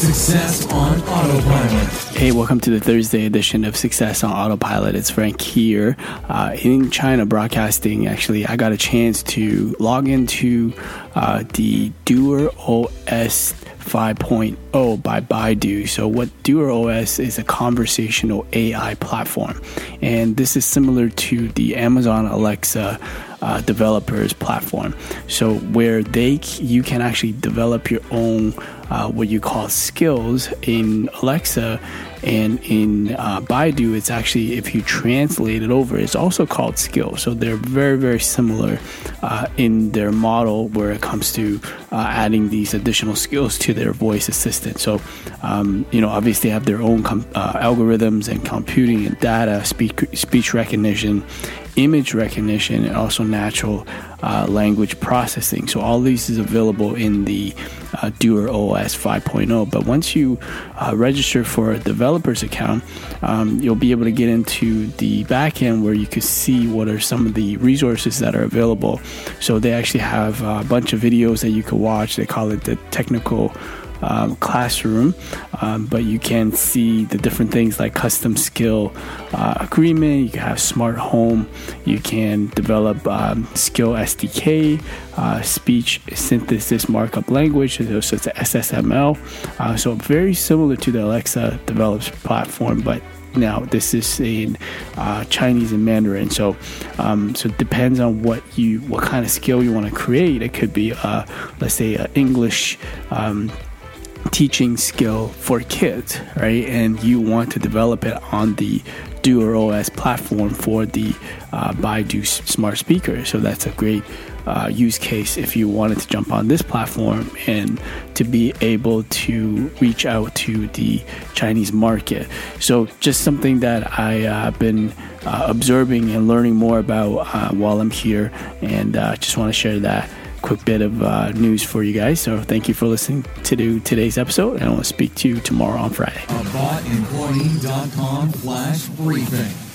Success on Autopilot. Hey, welcome to the Thursday edition of Success on Autopilot. It's Frank here in China Broadcasting. Actually, I got a chance to log into the DuerOS 5.0 by Baidu. So what DuerOS is a conversational AI platform. And this is similar to the Amazon Alexa developers platform. So where you can actually develop your own what you call skills in Alexa, and in Baidu, it's actually, if you translate it over, it's also called skills. So they're very, very similar in their model where it comes to adding these additional skills to their voice assistant. So, obviously they have their own algorithms and computing and data, speech recognition, image recognition, and also natural language processing. So all these is available in the DuerOS 5.0. But once you register for a developer's account, you'll be able to get into the backend where you can see what are some of the resources that are available. So they actually have a bunch of videos that you can watch. They call it the technical classroom, but you can see the different things like custom skill agreement. You can have smart home. You can develop skill SDK, speech synthesis markup language. So it's a SSML. So very similar to the Alexa develops platform, but now this is in Chinese and Mandarin. So so it depends on what kind of skill you want to create. It could be let's say an English teaching skill for kids, right? And you want to develop it on the DuerOS platform for the Baidu smart speaker. So that's a great use case if you wanted to jump on this platform and to be able to reach out to the Chinese market. So just something that I've been observing and learning more about while I'm here, and just want to share that quick bit of news for you guys. So thank you for listening to today's episode, and I will speak to you tomorrow on Friday. Abotemployee.com/briefing